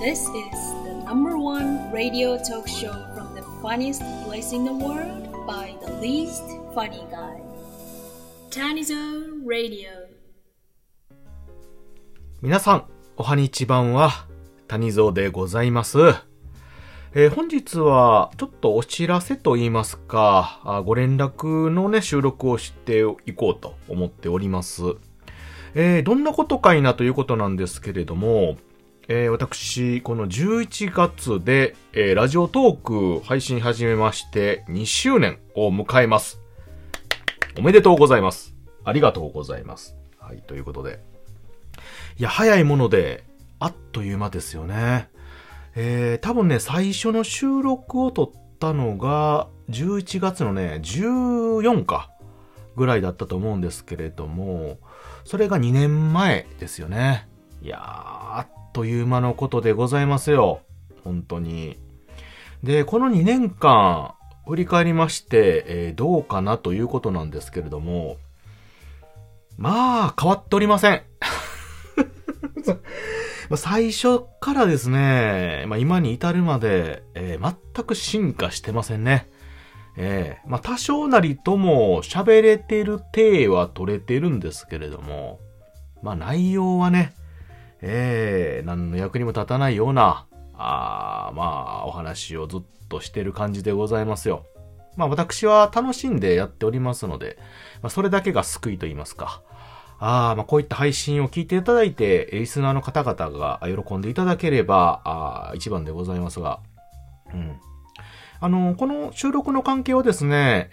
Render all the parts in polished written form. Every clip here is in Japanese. This is the #1 radio talk show from the funniest place in the world by the least funny guy. Tanizone Radio. 皆さん、おはにちばんは、Tanizoneでございます。本日はちょっとお知らせと言いますか、ご連絡のね収録をしていこうと思っております。どんなことかいなということなんですけれども、私この11月で、ラジオトーク配信始めまして2周年を迎えます。おめでとうございます。ありがとうございます。はい、ということで、いや早いものであっという間ですよね。多分ね、最初の収録を撮ったのが11月のね14日ぐらいだったと思うんですけれども、それが2年前ですよね。いやー、あっという間のことでございますよ、本当に。で、この2年間振り返りまして、どうかなということなんですけれども、まあ変わっておりません。最初からですね、今に至るまで、全く進化してませんね。多少なりとも喋れてる体は取れてるんですけれども、内容はね、何の役にも立たないような、お話をずっとしてる感じでございますよ。私は楽しんでやっておりますので、それだけが救いと言いますか。こういった配信を聞いていただいて、リスナーの方々が喜んでいただければ、一番でございますが、この収録の関係はですね、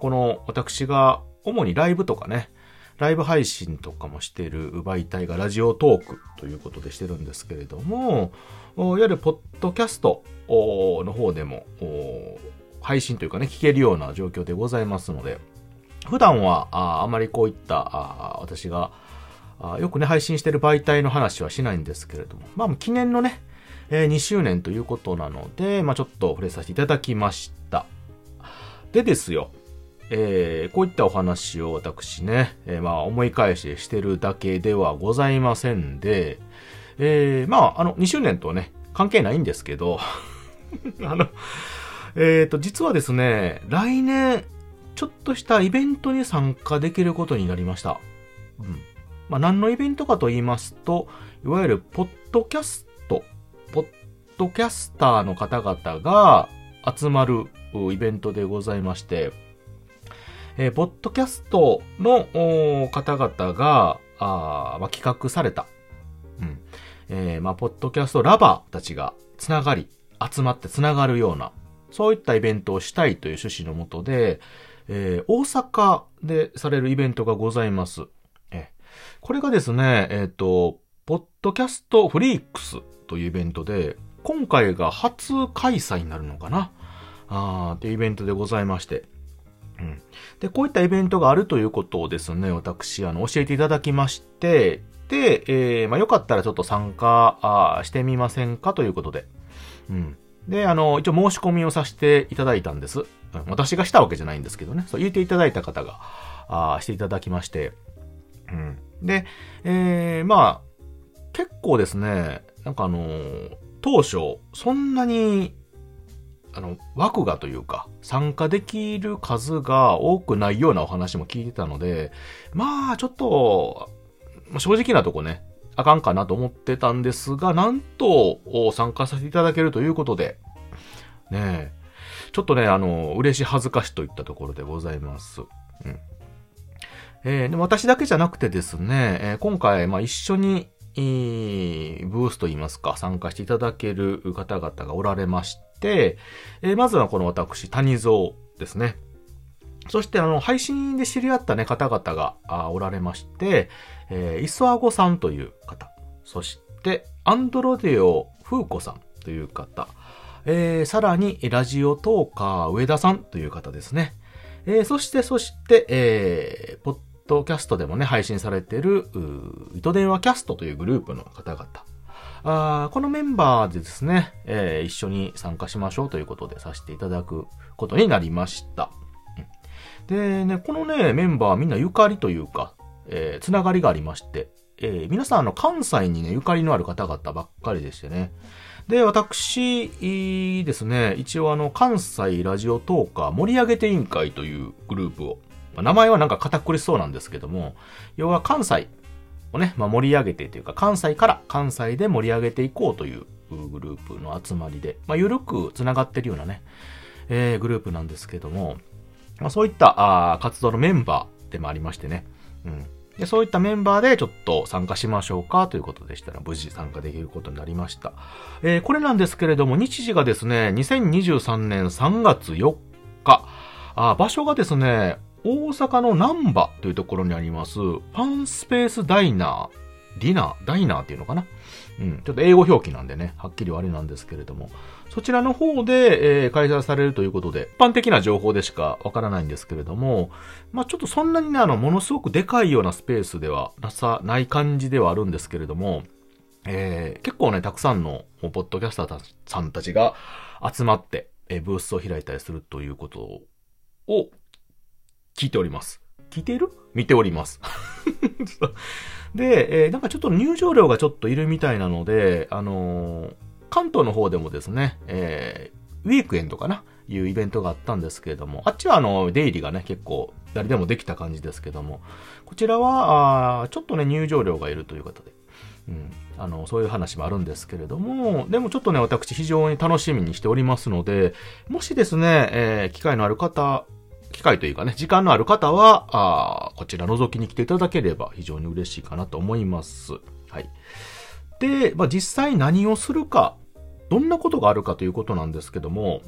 この私が主にライブとかね、ライブ配信とかもしている媒体がラジオトークということでしてるんですけれども、いわゆるポッドキャストの方でも、配信というかね、聞けるような状況でございますので、普段はあまりこういった私がよくね配信してる媒体の話はしないんですけれども、記念のね、2周年ということなので、ちょっと触れさせていただきました。でですよ、こういったお話を私ね、思い返ししてるだけではございませんで、2周年とはね関係ないんですけど、実はですね、来年ちょっとしたイベントに参加できることになりました。何のイベントかと言いますと、いわゆるポッドキャスターの方々が集まるイベントでございまして、ポッドキャストの方々が企画された、ポッドキャストラバーたちが集まってつながるような、そういったイベントをしたいという趣旨のもとで、大阪でされるイベントがございます。これがですね、ポッドキャストフリークスというイベントで、今回が初開催になるのかなというイベントでございまして、で、こういったイベントがあるということをですね、私教えていただきまして、で、よかったらちょっと参加してみませんかということで、で、一応申し込みをさせていただいたんです。私がしたわけじゃないんですけどね。そう言っていただいた方が、していただきまして。で、結構ですね、当初、そんなに、枠がというか、参加できる数が多くないようなお話も聞いてたので、ちょっと、正直なとこね、あかんかなと思ってたんですが、なんと参加させていただけるということで、ねえ、ちょっとね、嬉し恥ずかしといったところでございます。でも私だけじゃなくてですね、今回、一緒に、ブースといいますか、参加していただける方々がおられまして、まずはこの私、Tanizoneですね。そして配信で知り合ったね方々がおられまして、磯あごさんという方、そしてアンドロデオ風子さんという方、さらにラジオトーカー上田さんという方ですね。そして、ポッドキャストでもね配信されている糸電話キャストというグループの方々、このメンバーでですね、一緒に参加しましょうということでさせていただくことになりました。でね、このね、メンバーみんなゆかりというか、つながりがありまして、皆さん関西にね、ゆかりのある方々ばっかりでしてね。で、私ですね、一応関西ラジオトーカー盛り上げて委員会というグループを、名前はなんか堅苦しそうなんですけども、要は関西をね、盛り上げてというか、関西から関西で盛り上げていこうというグループの集まりで、緩く繋がってるようなね、グループなんですけども、そういった活動のメンバーでもありましてね、うん。で、そういったメンバーでちょっと参加しましょうかということでしたら、無事参加できることになりました。これなんですけれども、日時がですね、2023年3月4日、場所がですね、大阪の難波というところにあります、パンスペースダイナーっていうのかな。うん、ちょっと英語表記なんでね、はっきりはあれなんですけれども、そちらの方で、開催されるということで、一般的な情報でしかわからないんですけれども、ちょっとそんなにね、ものすごくでかいようなスペースではない感じではあるんですけれども、結構ね、たくさんのポッドキャスターさんたちが集まって、ブースを開いたりするということを聞いております。聞いている？見ております。で、なんかちょっと入場料がちょっといるみたいなので、関東の方でもですね、ウィークエンドかないうイベントがあったんですけれども、あっちは出入りがね、結構誰でもできた感じですけども、こちらは、ちょっとね、入場料がいるということで、うん、そういう話もあるんですけれども、でもちょっとね、私非常に楽しみにしておりますので、もしですね、機会というかね、時間のある方は、こちら覗きに来ていただければ非常に嬉しいかなと思います。はい。で、実際何をするか、どんなことがあるかということなんですけども、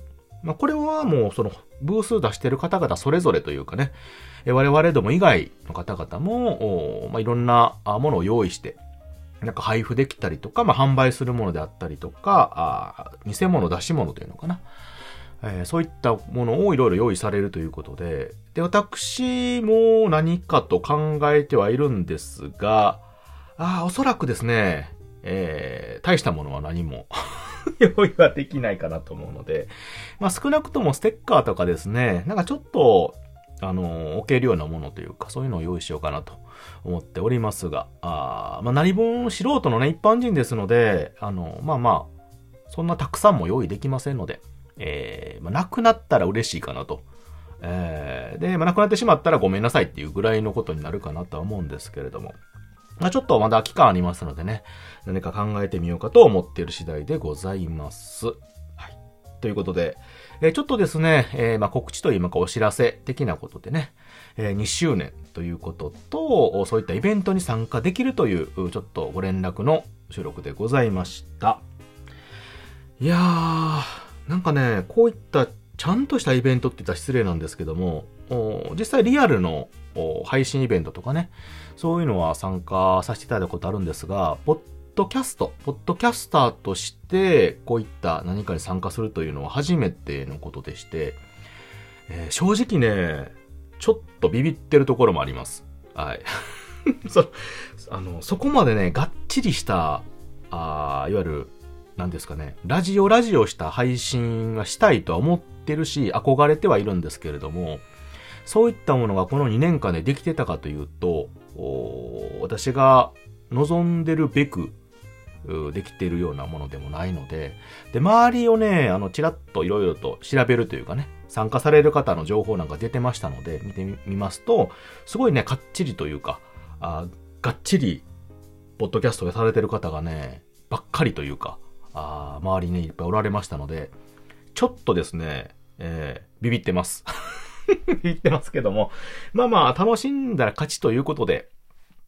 これはもうブース出してる方々それぞれというかね、我々ども以外の方々も、いろんなものを用意して、なんか配布できたりとか、販売するものであったりとか、偽物出し物というのかな。そういったものをいろいろ用意されるということで、私も何かと考えてはいるんですが、おそらくですね、大したものは何も用意はできないかなと思うので、少なくともステッカーとかですね、なんかちょっと、置けるようなものというか、そういうのを用意しようかなと思っておりますが、何分素人のね、一般人ですので、そんなたくさんも用意できませんので、なくなったら嬉しいかなと。で、なくなってしまったらごめんなさいっていうぐらいのことになるかなとは思うんですけれども。ちょっとまだ期間ありますのでね、何か考えてみようかと思っている次第でございます。はい。ということで、ちょっとですね、告知というかお知らせ的なことでね、2周年ということと、そういったイベントに参加できるという、ちょっとご連絡の収録でございました。いやー、なんかね、こういったちゃんとしたイベントって言ったら失礼なんですけども、実際リアルの配信イベントとかね、そういうのは参加させていただいたことあるんですが、ポッドキャスターとして、こういった何かに参加するというのは初めてのことでして、正直ね、ちょっとビビってるところもあります。はい。そこまでね、がっちりした、いわゆる、なんですかね、ラジオした配信がしたいとは思ってるし、憧れてはいるんですけれども、そういったものがこの2年間でできてたかというと、私が望んでるべく、できているようなものでもないので、で、周りをね、ちらっといろいろと調べるというかね、参加される方の情報なんか出てましたので、見てみますと、すごいね、かっちりというか、がっちり、ポッドキャストがされてる方がね、ばっかりというか、周りにいっぱいおられましたので、ちょっとですね、ビビってます。ビビってますけども、楽しんだら勝ちということで、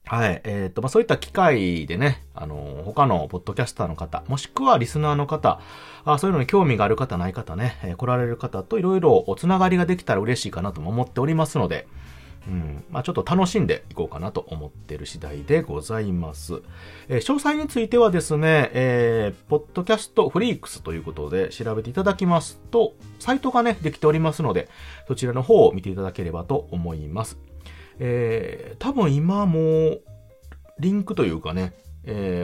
はい、そういった機会でね、他のポッドキャスターの方、もしくはリスナーの方、そういうのに興味がある方ない方ね、来られる方といろいろおつながりができたら嬉しいかなとも思っておりますので、うん、ちょっと楽しんでいこうかなと思っている次第でございます。詳細についてはですね、ポッドキャストフリークスということで調べていただきますと、サイトがね、できておりますので、そちらの方を見ていただければと思います。多分今も、リンクというかね、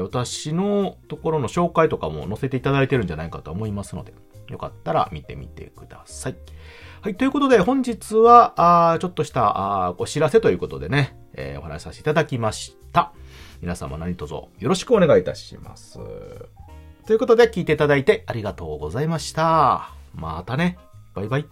私のところの紹介とかも載せていただいてるんじゃないかと思いますので、よかったら見てみてください。はい、ということで本日はちょっとしたお知らせということでね、お話しさせていただきました。皆様何卒よろしくお願いいたします。ということで聞いていただいてありがとうございました。またね。バイバイ。